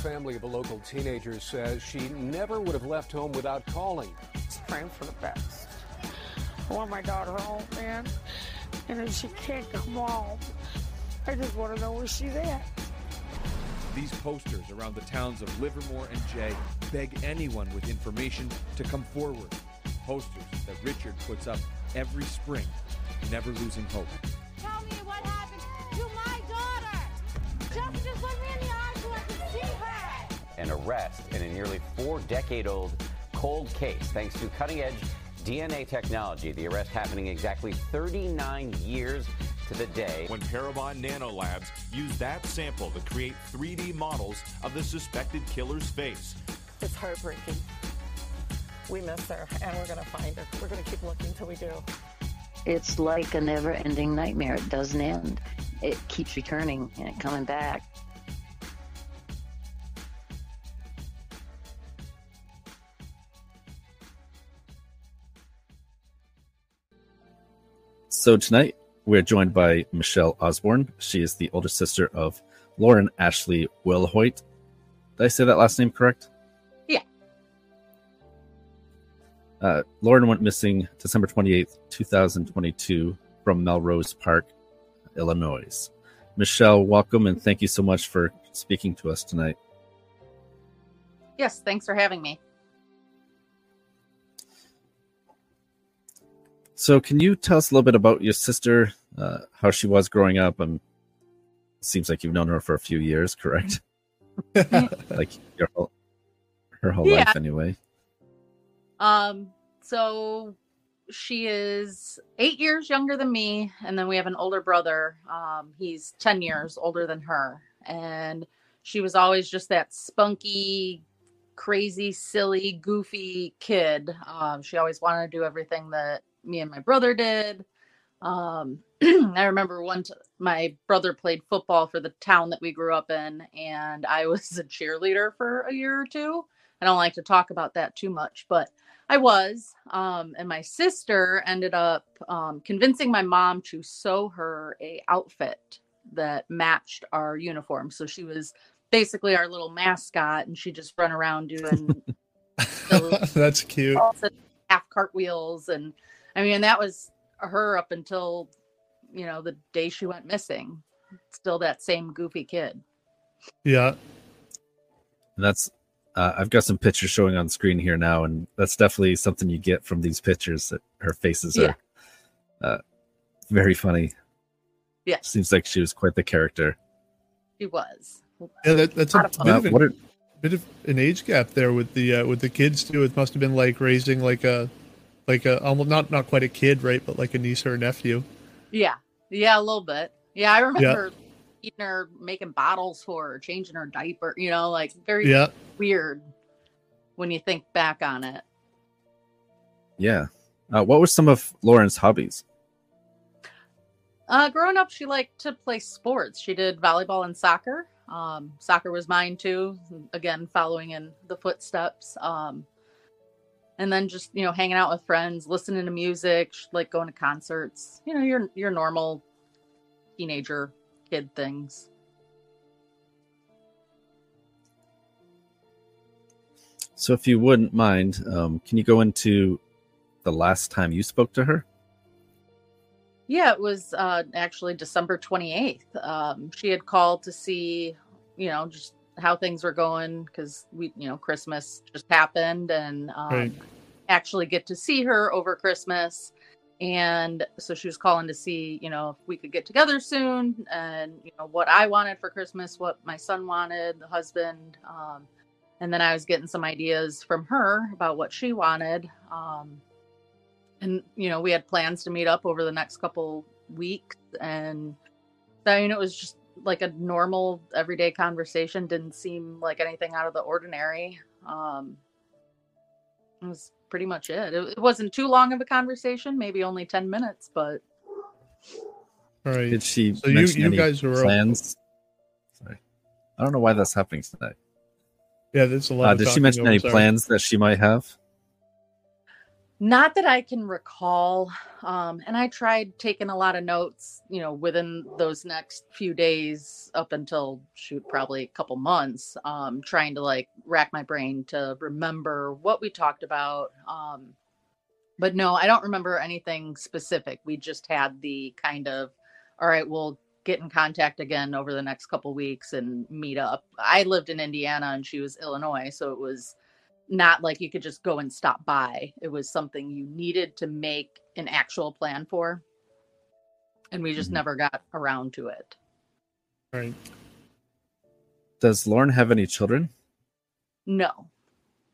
family of a local teenager says she never would have left home without calling. Just praying for the best. I want my daughter home, man. And if she can't come home, I just want to know where she's at. These posters around the towns of Livermore and Jay beg anyone with information to come forward. Posters that Richard puts up every spring, never losing hope. Tell me what happened to my daughter. Justin, just look me in the eyes so I can see her. An arrest in a nearly 4-decade-old cold case, thanks to cutting-edge DNA technology. The arrest happening exactly 39 years to the day when Parabon NanoLabs used that sample to create 3D models of the suspected killer's face. It's heartbreaking. We miss her, and we're going to find her. We're going to keep looking until we do. It's like a never-ending nightmare. It doesn't end. It keeps returning and coming back. So tonight, we're joined by Michelle Osborne. She is the older sister of Lauren Ashley Willhoit. Did I say that last name correct? Yeah. Lauren went missing December 28th, 2022 from Melrose Park, Illinois. Michelle, welcome, and thank you so much for speaking to us tonight. Yes, thanks for having me. So can you tell us a little bit about your sister, how she was growing up? Seems like you've known her for a few years, correct? Like her whole life anyway. So she is 8 years younger than me. And then we have an older brother. He's 10 years older than her. And she was always just that spunky, crazy, silly, goofy kid. She always wanted to do everything that me and my brother did. I remember once my brother played football for the town that we grew up in, and I was a cheerleader for a year or two. I don't like to talk about that too much, but I was. And my sister ended up convincing my mom to sew her an outfit that matched our uniform. So she was basically our little mascot, and she just ran around doing that's cute. Half cartwheels, and I mean, that was her up until, you know, the day she went missing. Still that same goofy kid. Yeah. And that's, I've got some pictures showing on screen here now, and that's definitely something you get from these pictures, that her faces are very funny. Yeah. Seems like she was quite the character. She was. Yeah, that's a bit of an age gap there with the kids too. It must have been like raising like a almost not quite a kid, right, but like a niece or a nephew. Yeah, a little bit. Yeah, I remember eating her, making bottles for her, changing her diaper, you know, like very weird when you think back on it. Yeah. What were some of Lauren's hobbies? Growing up, she liked to play sports. She did volleyball and soccer. Soccer was mine too, again, following in the footsteps. And then just, you know, hanging out with friends, listening to music, like going to concerts, you know, your normal teenager kid things. So if you wouldn't mind, can you go into the last time you spoke to her? Yeah, it was actually December 28th. She had called to see, you know, just how things were going, because we, you know, Christmas just happened, and actually get to see her over Christmas. And so she was calling to see, you know, if we could get together soon, and, you know, what I wanted for Christmas, what my son wanted, the husband. And then I was getting some ideas from her about what she wanted. And, you know, we had plans to meet up over the next couple weeks. And I mean, it was just like a normal everyday conversation. Didn't seem like anything out of the ordinary. It was pretty much it. It wasn't too long of a conversation, maybe only 10 minutes, but. All right. Did she mention any guys were plans? Sorry. I don't know why that's happening tonight. Yeah, there's a lot of. Did she mention any plans that she might have? Not that I can recall. And I tried taking a lot of notes, you know, within those next few days up until probably a couple months, trying to like rack my brain to remember what we talked about. But no, I don't remember anything specific. We just had the kind of, all right, we'll get in contact again over the next couple weeks and meet up. I lived in Indiana and she was Illinois. So it was not like you could just go and stop by. It was something you needed to make an actual plan for. And we just never got around to it. Right. Does Lauren have any children? No.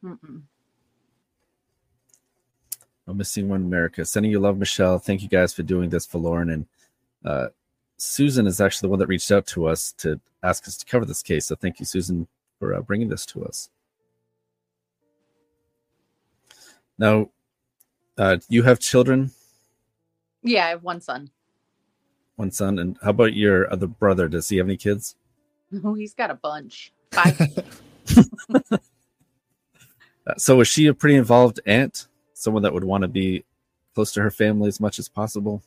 No Missing Women of America. Sending you love, Michelle. Thank you guys for doing this for Lauren. And Susan is actually the one that reached out to us to ask us to cover this case. So thank you, Susan, for bringing this to us. Now, you have children? Yeah, I have one son. One son. And how about your other brother? Does he have any kids? Oh, he's got a bunch. 5. So is she a pretty involved aunt? Someone that would want to be close to her family as much as possible?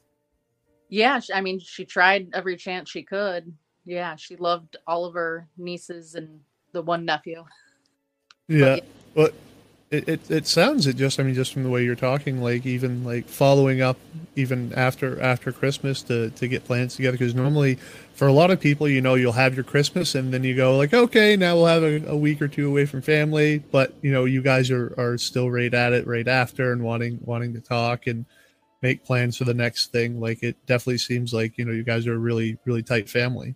Yeah, I mean, she tried every chance she could. Yeah, she loved all of her nieces and the one nephew. Yeah, but... It sounds it just, I mean, just from the way you're talking, like even like following up even after Christmas to get plans together, because normally for a lot of people, you know, you'll have your Christmas and then you go like, okay, now we'll have a week or two away from family. But, you know, you guys are still right at it right after and wanting to talk and make plans for the next thing. Like it definitely seems like, you know, you guys are a really, really tight family.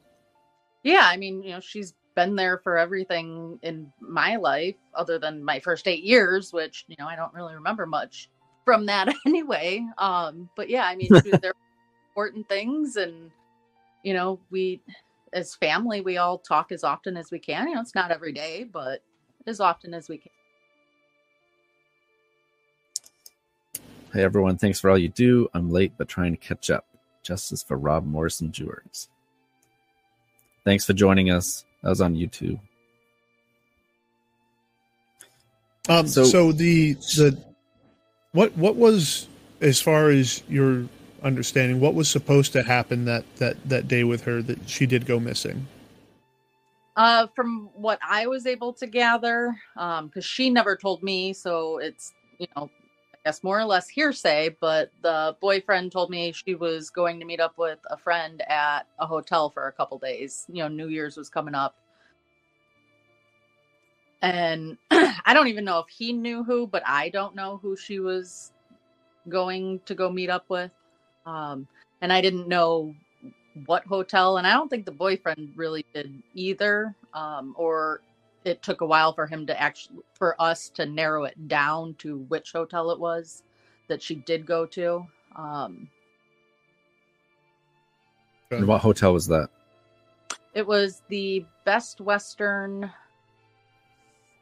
Yeah, I mean, you know, she's been there for everything in my life other than my first 8 years, which, you know, I don't really remember much from that anyway. But yeah, I mean, there were important things and, you know, we, as family, we all talk as often as we can. You know, it's not every day, but as often as we can. Hey everyone, thanks for all you do. I'm late, but trying to catch up. Justice for Rob Morrison Jewers. Thanks for joining us. I was on YouTube. So the what was, as far as your understanding, what was supposed to happen that day with her that she did go missing? From what I was able to gather, because she never told me, so it's, you know, I guess more or less hearsay, but the boyfriend told me she was going to meet up with a friend at a hotel for a couple days. You know, New Year's was coming up. And I don't even know if he knew who, but I don't know who she was going to go meet up with. And I didn't know what hotel. And I don't think the boyfriend really did either. Or it took a while for him to for us to narrow it down to which hotel it was that she did go to. And what hotel was that? It was the Best Western.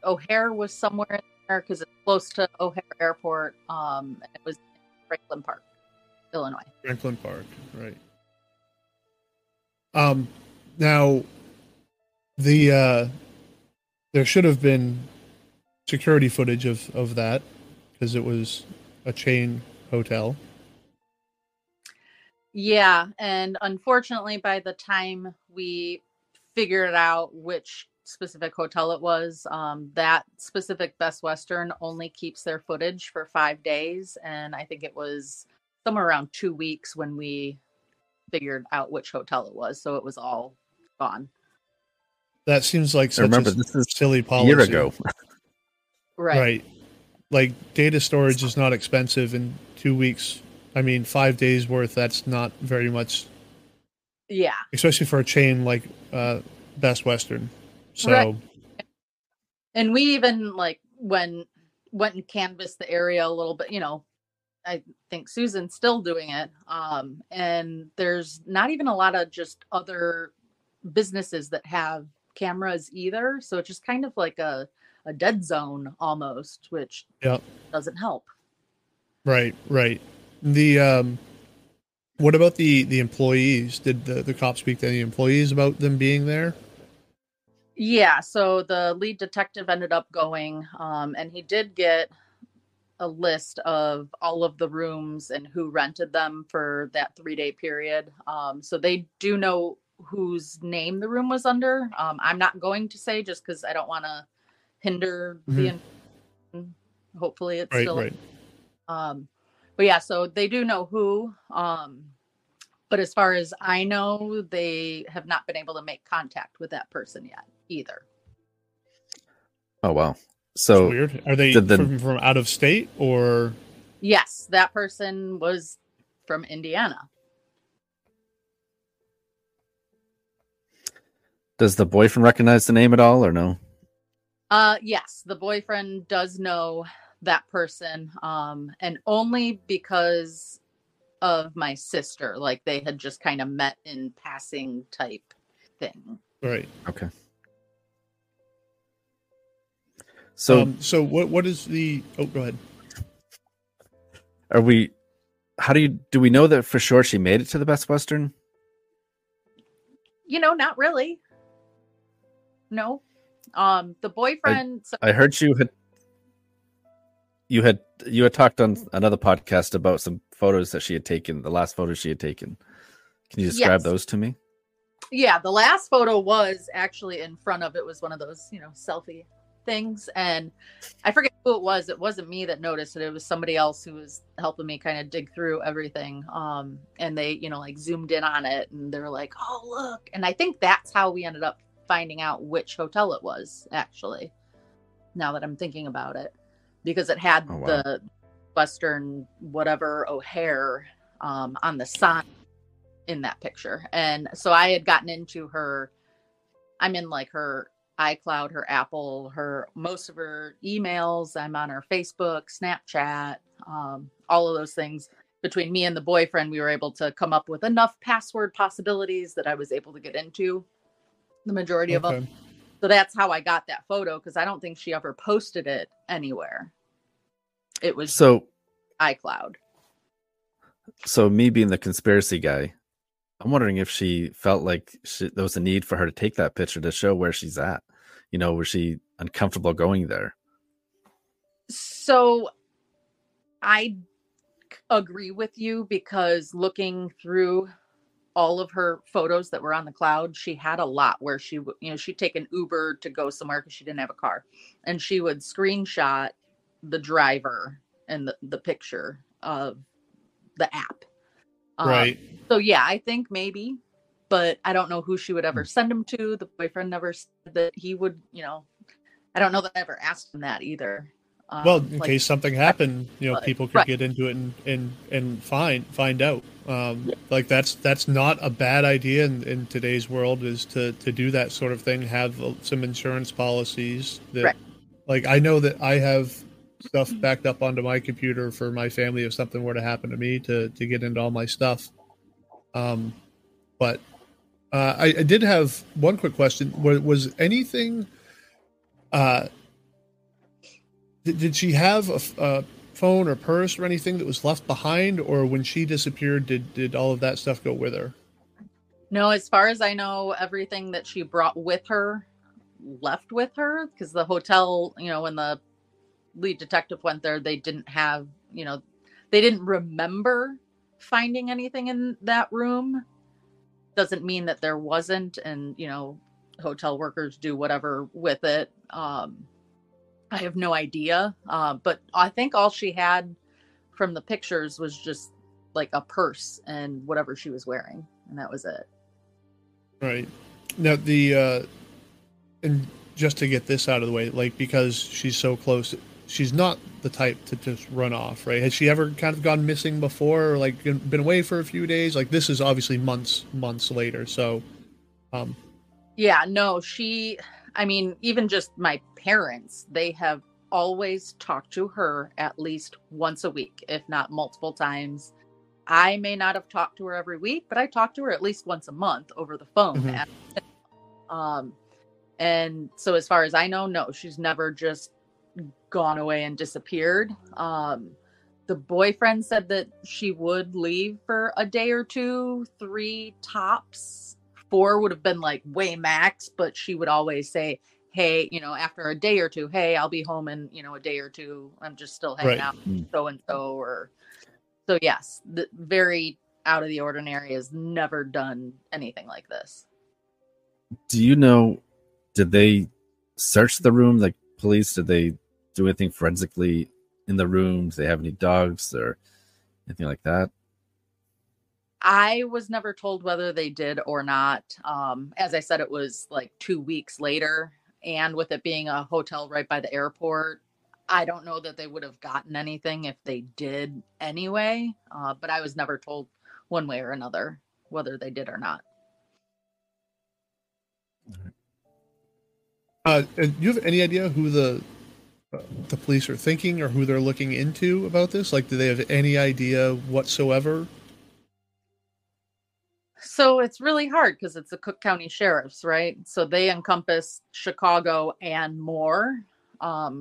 O'Hare was somewhere in there because it's close to O'Hare Airport. And it was in Franklin Park, Illinois. Franklin Park, right. Now, the... there should have been security footage of that because it was a chain hotel. Yeah. And unfortunately, by the time we figured out which specific hotel it was, that specific Best Western only keeps their footage for 5 days. And I think it was somewhere around 2 weeks when we figured out which hotel it was. So it was all gone. That seems like such a silly policy. A year ago. Right. Like, data storage is not expensive in 2 weeks. I mean, 5 days worth, that's not very much. Yeah. Especially for a chain like Best Western. So. Right. And we even, like, went and canvassed the area a little bit, you know, I think Susan's still doing it. And there's not even a lot of just other businesses that have cameras either, so it's just kind of like a dead zone almost, which doesn't help. Right. The what about the employees? Did the cops speak to any employees about them being there? Yeah, so the lead detective ended up going, and he did get a list of all of the rooms and who rented them for that 3-day period. So they do know whose name the room was under. I'm not going to say, just because I don't want to hinder the, hopefully it's right, still, right. But yeah, so they do know who, but as far as I know, they have not been able to make contact with that person yet either. Oh, wow. So that's weird. Are they from out of state or? Yes, that person was from Indiana. Does the boyfriend recognize the name at all or no? Yes, the boyfriend does know that person. And only because of my sister, like they had just kind of met in passing type thing. Right. Okay. So, so what is the, oh, go ahead. Are we, how do you, do we know that for sure she made it to the Best Western? You know, not really. No. The boyfriend. I heard you had talked on another podcast about some photos that she had taken, the last photo she had taken. Can you describe those to me? Yeah. The last photo was actually in front of, it was one of those, you know, selfie things, and I forget who it was. It wasn't me that noticed it. It was somebody else who was helping me kind of dig through everything. And they, you know, like zoomed in on it and they were like, oh, look. And I think that's how we ended up finding out which hotel it was, actually, now that I'm thinking about it, because it had the Western whatever O'Hare on the sign in that picture. And so I had gotten into her, I'm in like her iCloud, her Apple, her, most of her emails. I'm on her Facebook, Snapchat, all of those things. Between me and the boyfriend, we were able to come up with enough password possibilities that I was able to get into the majority of them. So that's how I got that photo, because I don't think she ever posted it anywhere. It was so iCloud. So me being the conspiracy guy, I'm wondering if she felt like there was a need for her to take that picture to show where she's at. You know, was she uncomfortable going there? So I agree with you, because looking through all of her photos that were on the cloud, she had a lot where she, you know, she'd take an Uber to go somewhere because she didn't have a car, and she would screenshot the driver and the picture of the app. Right. So yeah, I think maybe, but I don't know who she would ever send him to. The boyfriend never said that he would, you know, I don't know that I ever asked him that either. Well, in case something happened, you know, people could get into it and find out. Like that's not a bad idea in today's world, is to do that sort of thing, have some insurance policies that, like, I know that I have stuff backed up onto my computer for my family if something were to happen to me, to get into all my stuff. I did have one quick question. Was anything, did she have a phone or purse or anything that was left behind, or when she disappeared, did all of that stuff go with her? No, as far as I know, everything that she brought with her left with her, because the hotel, you know, when the lead detective went there, they didn't have, you know, they didn't remember finding anything in that room. Doesn't mean that there wasn't, and, you know, hotel workers do whatever with it. I have no idea. But I think all she had from the pictures was just like a purse and whatever she was wearing, and that was it. Right. Now and just to get this out of the way, like, because she's so close, she's not the type to just run off, right? Has she ever kind of gone missing before, or like been away for a few days? Like, this is obviously months later. So, yeah, no, she, I mean, even just my parents, they have always talked to her at least once a week, if not multiple times. I may not have talked to her every week, but I talked to her at least once a month over the phone. Mm-hmm. And so as far as I know, no, she's never just gone away and disappeared. The boyfriend said that she would leave for a day or two, 3 tops. 4 would have been like way max, but she would always say, hey, you know, after a day or two, hey, I'll be home in, you know, a day or two. I'm just still hanging out with so-and-so or. So yes, the very out of the ordinary has never done anything like this. Do you know, did they search the room? Like police, did they do anything forensically in the room? Do they have any dogs or anything like that? I was never told whether they did or not. As I said, it was like 2 weeks later. And with it being a hotel right by the airport, I don't know that they would have gotten anything if they did anyway. But I was never told one way or another whether they did or not. And do you have any idea who the police are thinking or who they're looking into about this? Like, do they have any idea whatsoever? So it's really hard because it's the Cook County Sheriff's, right? So they encompass Chicago and more.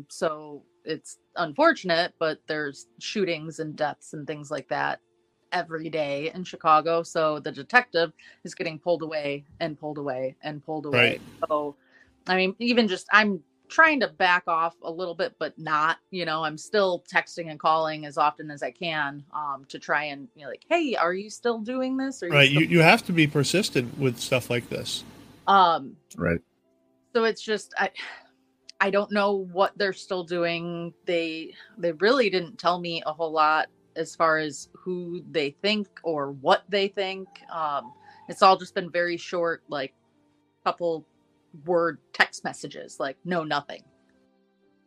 So it's unfortunate, but there's shootings and deaths and things like that every day in Chicago. So the detective is getting pulled away and pulled away and pulled away. Right. So, I mean, even just, I'm trying to back off a little bit, but not, you know, I'm still texting and calling as often as I can, to try and, you know, like, hey, are you still doing this? Or right. You have to be persistent with stuff like this. Right. So it's just, I don't know what they're still doing. They really didn't tell me a whole lot as far as who they think or what they think. It's all just been very short, like couple word text messages, like no nothing,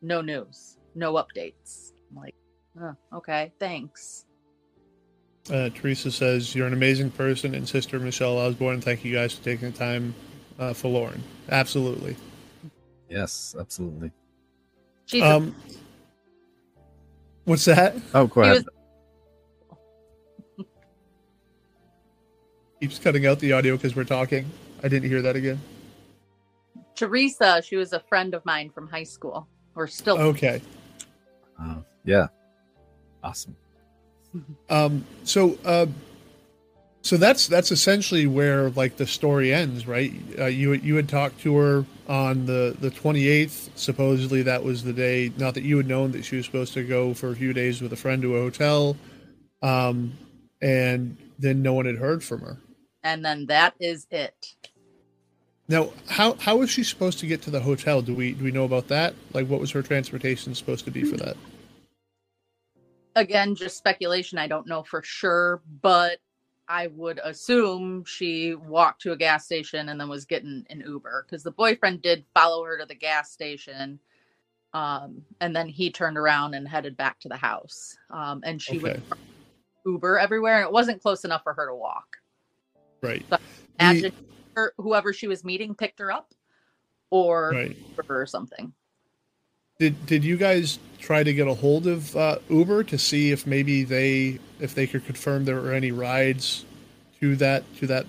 no news, no updates. I'm like, oh, okay, thanks. Teresa says, you're an amazing person, and Sister Michelle Osborne, thank you guys for taking the time for Lauren. Absolutely. Yes, absolutely. She's what's that? Oh, go ahead. Keeps cutting out the audio because we're talking. I didn't hear that again. Teresa, she was a friend of mine from high school. Or still. Okay. Yeah. Awesome. So that's essentially where like the story ends, right? You had talked to her on the 28th. Supposedly that was the day, not that you had known, that she was supposed to go for a few days with a friend to a hotel. And then no one had heard from her. And then that is it. Now, how was she supposed to get to the hotel? Do we know about that? Like, what was her transportation supposed to be for that? Again, just speculation. I don't know for sure, but I would assume she walked to a gas station and then was getting an Uber, because the boyfriend did follow her to the gas station, and then he turned around and headed back to the house. And she would Uber everywhere, and it wasn't close enough for her to walk. Right. So whoever she was meeting picked her up or or something. Did you guys try to get a hold of Uber to see if maybe they could confirm there were any rides to that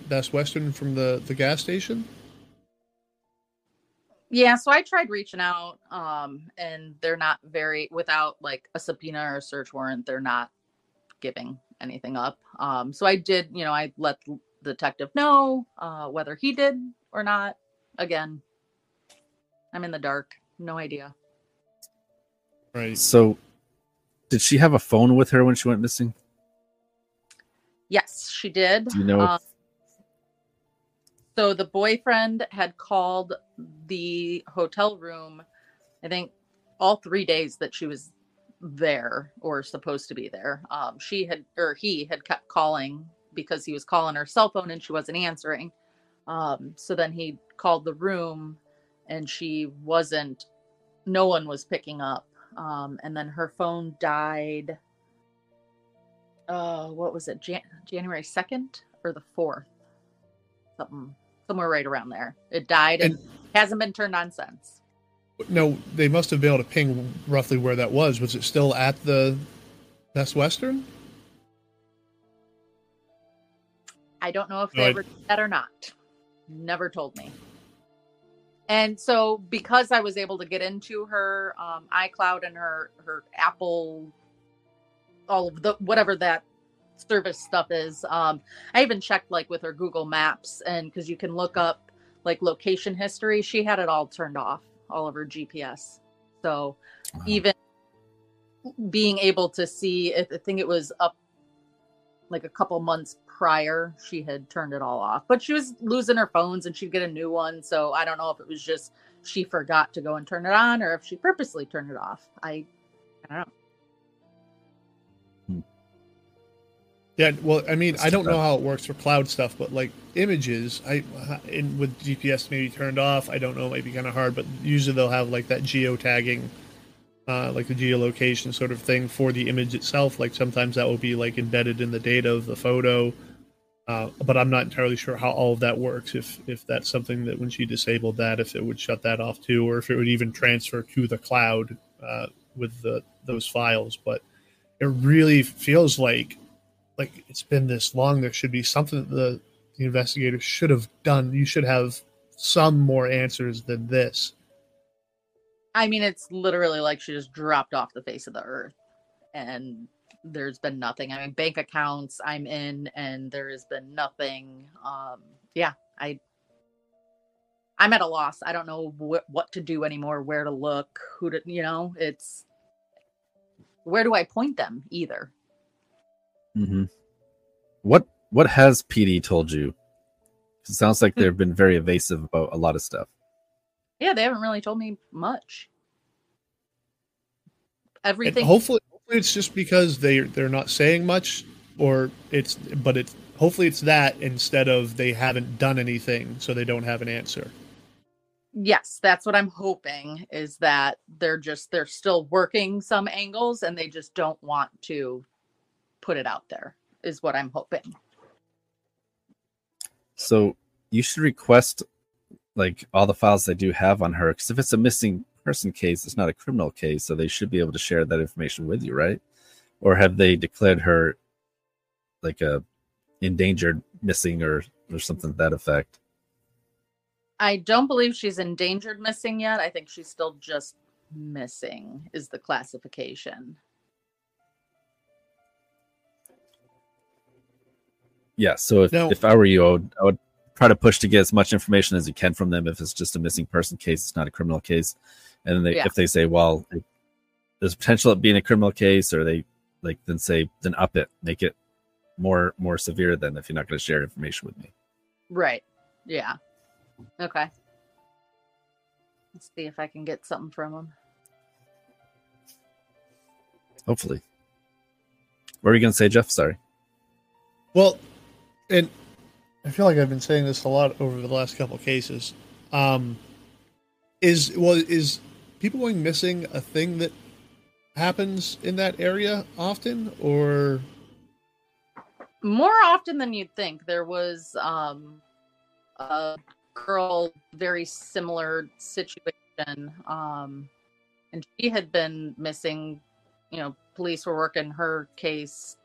Best Western from the gas station? Yeah, so I tried reaching out, and they're not very, without like a subpoena or a search warrant, they're not giving anything up. So I did, you know, I let detective know whether he did or not. Again, I'm in the dark. No idea. Right. So did she have a phone with her when she went missing? Yes, she did. Do you know? So the boyfriend had called the hotel room, I think, all 3 days that she was there or supposed to be there. He had kept calling, because he was calling her cell phone and she wasn't answering. So then he called the room and she wasn't, no one was picking up. And then her phone died. What was it? January 2nd or the 4th? Somewhere right around there. It died and hasn't been turned on since. No, they must have been able to ping roughly where that was. Was it still at the Best Western? I don't know if they ever did that or not. Never told me. And so because I was able to get into her iCloud and her Apple, all of the, whatever that service stuff is, I even checked like with her Google Maps, and because you can look up like location history, she had it all turned off. all of her GPS. So wow. Even being able to see, I think it was up like a couple months prior, she had turned it all off, but she was losing her phones and she'd get a new one. So I don't know if it was just she forgot to go and turn it on or if she purposely turned it off. I don't know. Yeah, well, I mean, I don't know how it works for cloud stuff, but like images, with GPS maybe turned off, I don't know, it might be kind of hard, but usually they'll have like that geotagging, like the geolocation sort of thing for the image itself. Like sometimes that will be like embedded in the data of the photo, but I'm not entirely sure how all of that works. If that's something that when she disabled that, if it would shut that off too, or if it would even transfer to the cloud with those files. But it really feels like it's been this long, there should be something that the investigator should have done. You should have some more answers than this. I mean, it's literally like she just dropped off the face of the earth and there's been nothing. I mean, bank accounts I'm in and there has been nothing. Yeah, I'm at a loss. I don't know what to do anymore, where to look, who to, it's where do I point them either? Mm-hmm. What has PD told you? It sounds like they've been very evasive about a lot of stuff. Yeah, they haven't really told me much. Everything. And hopefully it's just because they're not saying much, hopefully it's that instead of they haven't done anything, so they don't have an answer. Yes, that's what I'm hoping, is that they're still working some angles and they just don't want to put it out there, is what I'm hoping. So you should request like all the files they do have on her, because if it's a missing person case, it's not a criminal case, so they should be able to share that information with you, right? Or have they declared her like a endangered, missing, or something to that effect? I don't believe she's endangered missing yet. I think she's still just missing is the classification. Yeah, so if I were you, I would try to push to get as much information as you can from them. If it's just a missing person case, it's not a criminal case. And then if they say, well, there's potential of being a criminal case, or they like then say, then up it, make it more severe than if you're not going to share information with me. Right. Yeah. Okay. Let's see if I can get something from them. Hopefully. What were you going to say, Jeff? Sorry. Well, and I feel like I've been saying this a lot over the last couple of cases. Is people going missing a thing that happens in that area often, or more often than you'd think? There was a girl, very similar situation, and she had been missing. Police were working her case,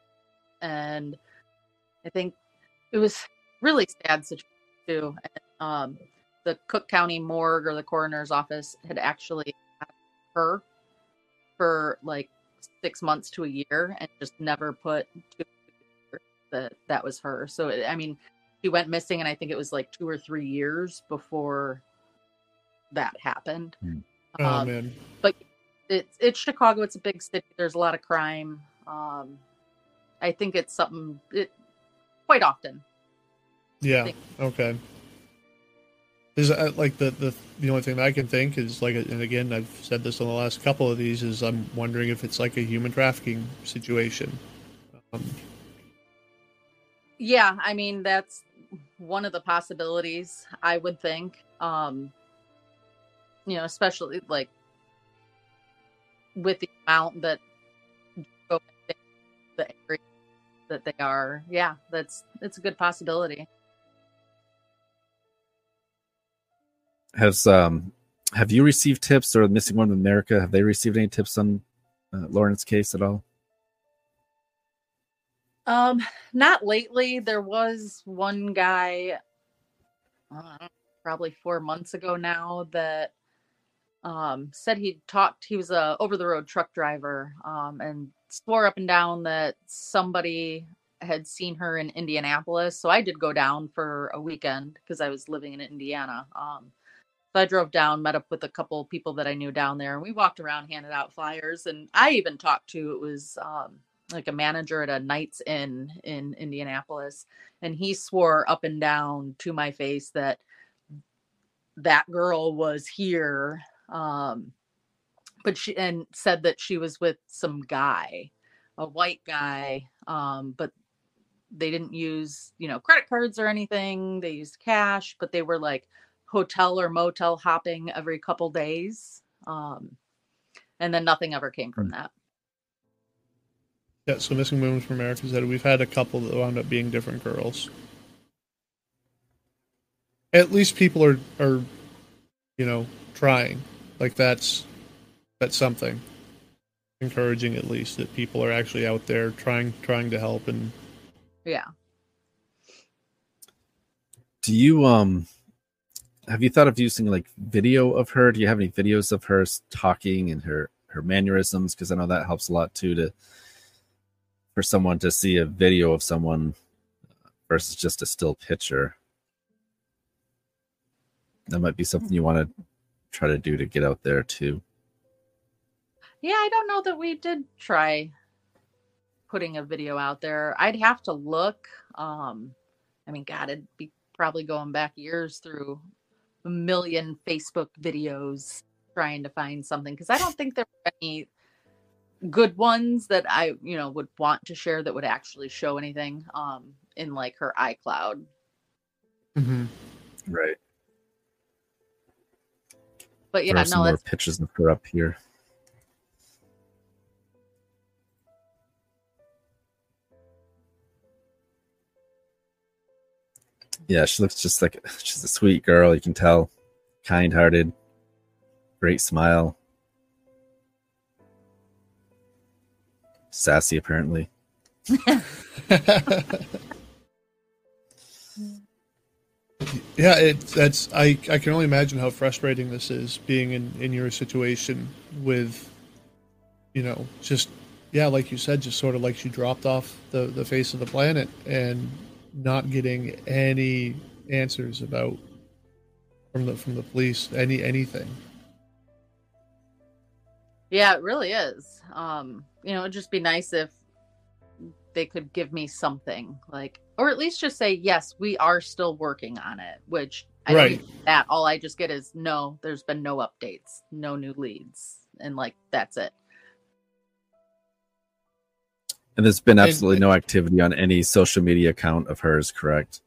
and I think it was really sad situation too. The Cook County morgue or the coroner's office had actually had her for like 6 months to a year and just never put that was her. So, she went missing, and I think it was like 2 or 3 years before that happened. Oh, man. But it's Chicago. It's a big city. There's a lot of crime. I think it's something... quite often. Yeah. Okay. Is like the only thing that I can think is like, and again, I've said this on the last couple of these, is I'm wondering if it's like a human trafficking situation. Yeah. That's one of the possibilities, I would think, especially like with the amount that the area that they are. Yeah, it's a good possibility. Have you received tips, or the Missing Women of America, have they received any tips on Lauren's case at all? Not lately. There was one guy, probably 4 months ago now, that said he was a over-the-road truck driver, and swore up and down that somebody had seen her in Indianapolis. So I did go down for a weekend because I was living in Indiana. So I drove down, met up with a couple people that I knew down there, and we walked around, handed out flyers. And I even talked to, it was like a manager at a Knights Inn in Indianapolis. And he swore up and down to my face that that girl was here. But she, and said that she was with some guy, a white guy. But they didn't use, you know, credit cards or anything. They used cash, but they were like hotel or motel hopping every couple days. And then nothing ever came from that. Yeah. So Missing Women from America said we've had a couple that wound up being different girls. At least people are, you know, trying. Like that's something encouraging, at least, that people are actually out there trying to help. And yeah. Do you have you thought of using like video of her? Do you have any videos of her talking and her mannerisms? Because I know that helps a lot too, for someone to see a video of someone versus just a still picture. That might be something you want to try to do to get out there too. Yeah, I don't know that we did try putting a video out there. I'd have to look. I mean, God, it'd be probably going back years through a million Facebook videos trying to find something, because I don't think there were any good ones that I, you know, would want to share that would actually show anything in like her iCloud. Mm-hmm. Right. But yeah, no, more pictures of her up here. Yeah, she looks just like she's a sweet girl. You can tell, kind-hearted, great smile, sassy apparently. Yeah, I can only imagine how frustrating this is, being in your situation with, you know, just yeah, like you said, just sort of like she dropped off the face of the planet and not getting any answers about from the police, anything. Yeah, it really is. You know, it'd just be nice if they could give me something, like, or at least just say, yes, we are still working on it, which I don't get that. All I just get is, no, there's been no updates, no new leads. And like, that's it. And there's been absolutely no activity on any social media account of hers, correct?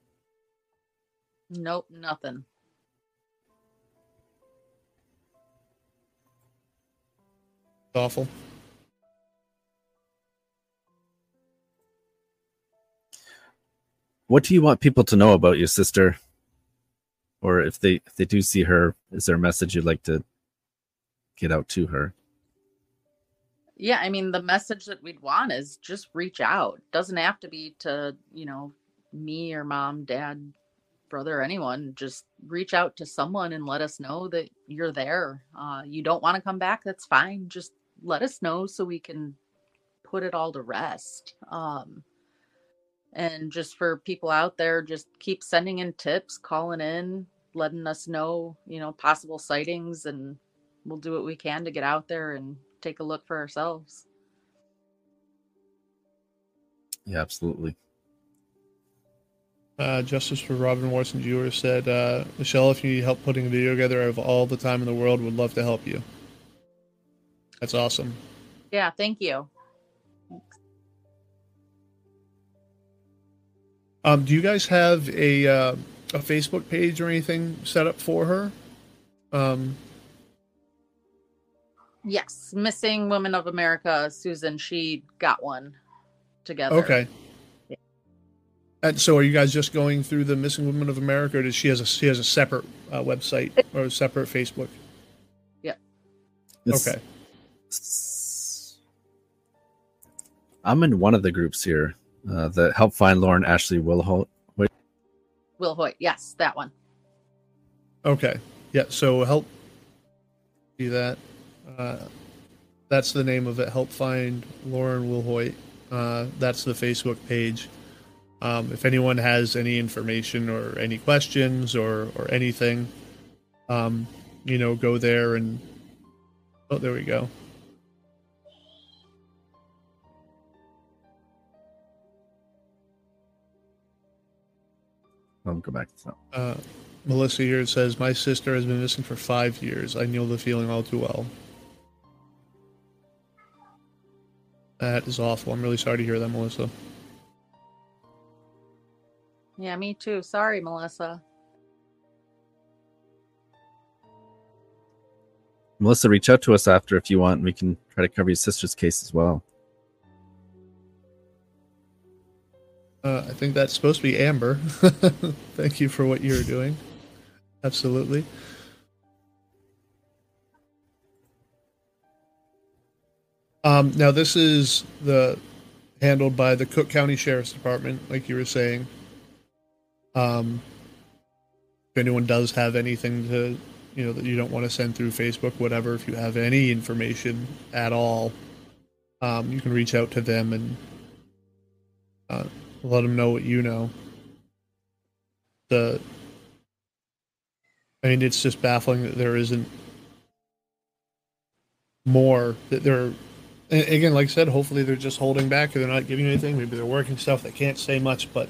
Nope, nothing. Awful. What do you want people to know about your sister? Or if they do see her, is there a message you'd like to get out to her? Yeah, I mean, the message that we'd want is just reach out. Doesn't have to be to, you know, me or mom, dad, brother, anyone. Just reach out to someone and let us know that you're there. You don't want to come back, that's fine. Just let us know so we can put it all to rest. And just for people out there, just keep sending in tips, calling in, letting us know, you know, possible sightings, and we'll do what we can to get out there and take a look for ourselves. Yeah, absolutely. Justice for Robin Warson Jr. said, Michelle, if you need help putting a video together, I have all the time in the world, would love to help you. That's awesome. Yeah, thank you. Do you guys have a Facebook page or anything set up for her? Yes, Missing Women of America. Susan, she got one together. Okay. Yeah. And so, are you guys just going through the Missing Women of America, or does she has a separate website or a separate Facebook? Yeah. Okay. I'm in one of the groups here. The Help Find Lauren Ashley Willhoit. Willhoit, yes, that one. Okay. Yeah. So help do that. That's the name of it. Help Find Lauren Willhoit. That's the Facebook page. If anyone has any information or any questions or anything, you know, go there and, oh, there we go. I'll go back to that. Melissa here says, my sister has been missing for 5 years. I know the feeling all too well. That is awful. I'm really sorry to hear that, Melissa. Yeah, me too. Sorry, Melissa. Melissa, reach out to us after if you want, and we can try to cover your sister's case as well. I think that's supposed to be Amber. Thank you for what you're doing. Absolutely. Now, this is handled by the Cook County Sheriff's Department, like you were saying. If anyone does have anything to, you know, that you don't want to send through Facebook, whatever, if you have any information at all, you can reach out to them and let them know what you know. I mean, it's just baffling that there isn't more that they're. And again, like I said, hopefully they're just holding back or they're not giving you anything. Maybe they're working stuff. They can't say much, but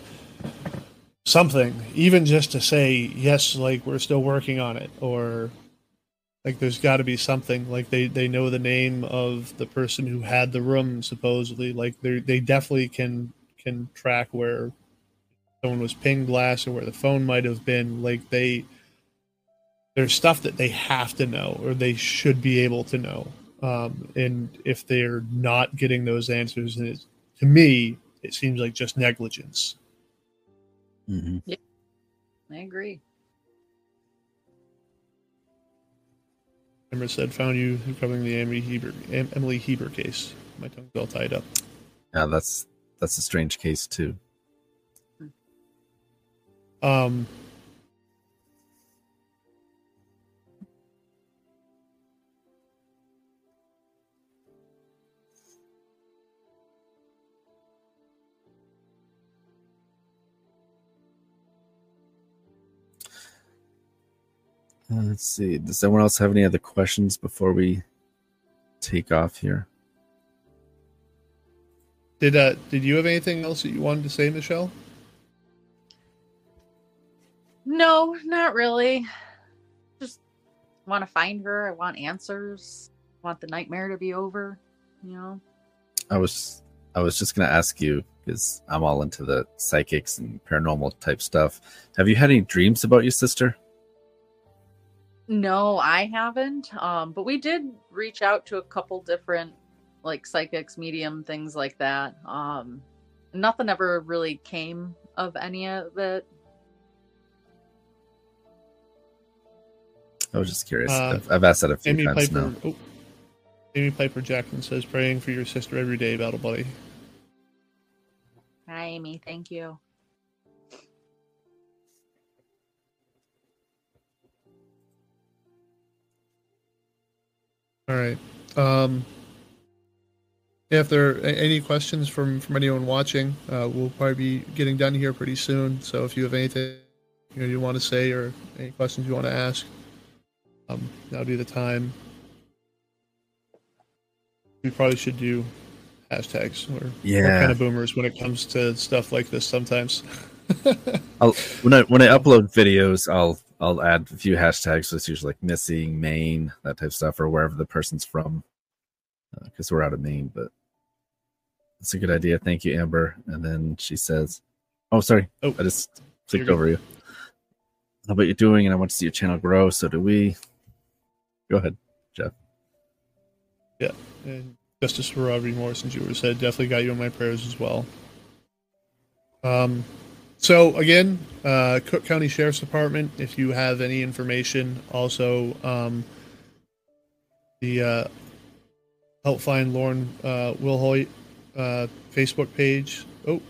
something, even just to say, yes, like, we're still working on it, or like, there's got to be something. Like, they know the name of the person who had the room, supposedly. Like, they definitely can track where someone was pinged last or where the phone might have been. Like, there's stuff that they have to know or they should be able to know. And if they're not getting those answers, and to me, it seems like just negligence. Mm-hmm. Yeah, I agree. Amber said, "Found you covering the Emily Heber case." My tongue's all tied up. Yeah, that's a strange case too. Let's see. Does anyone else have any other questions before we take off here? Did you have anything else that you wanted to say, Michelle? No, not really. Just want to find her. I want answers. I want the nightmare to be over. You know. I was just gonna ask you, because I'm all into the psychics and paranormal type stuff. Have you had any dreams about your sister? No, I haven't. But we did reach out to a couple different, like, psychics, medium, things like that. Nothing ever really came of any of it. I was just curious. I've asked that a few times now. Amy Piper Jackson says, praying for your sister every day, Battle Buddy. Hi, Amy. Thank you. All right. If there are any questions from anyone watching, we'll probably be getting done here pretty soon. So if you have anything you want to say or any questions you want to ask, that'll be the time. We probably should do hashtags. We're kind of boomers when it comes to stuff like this sometimes. When I upload videos, I'll add a few hashtags. So it's usually like missing Maine, that type of stuff, or wherever the person's from, because we're out of Maine. But that's a good idea. Thank you, Amber. And then she says, "Oh, sorry, I just clicked over you. How about you doing? And I want to see your channel grow. So do we." Go ahead, Jeff. Yeah, and Justice for Robert Morrison, as you were said, definitely got you in my prayers as well. So again, Cook County Sheriff's Department, if you have any information, also the Help Find Lauren Willhoit Facebook page. Oh,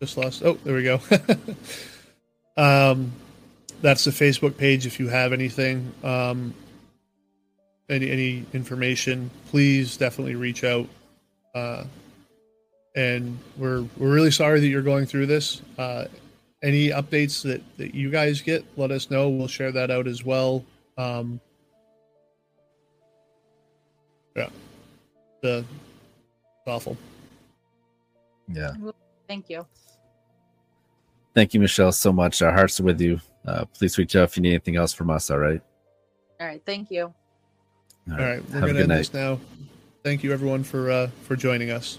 just lost. Oh, there we go. That's the Facebook page. If you have anything, any information, please definitely reach out. And we're really sorry that you're going through this. any updates that you guys get, let us know. We'll share that out as well. Yeah. It's awful. Yeah. Thank you. Thank you, Michelle, so much. Our hearts are with you. Please reach out if you need anything else from us. All right. All right. Thank you. All right. We're going to end this now. Thank you, everyone, for joining us.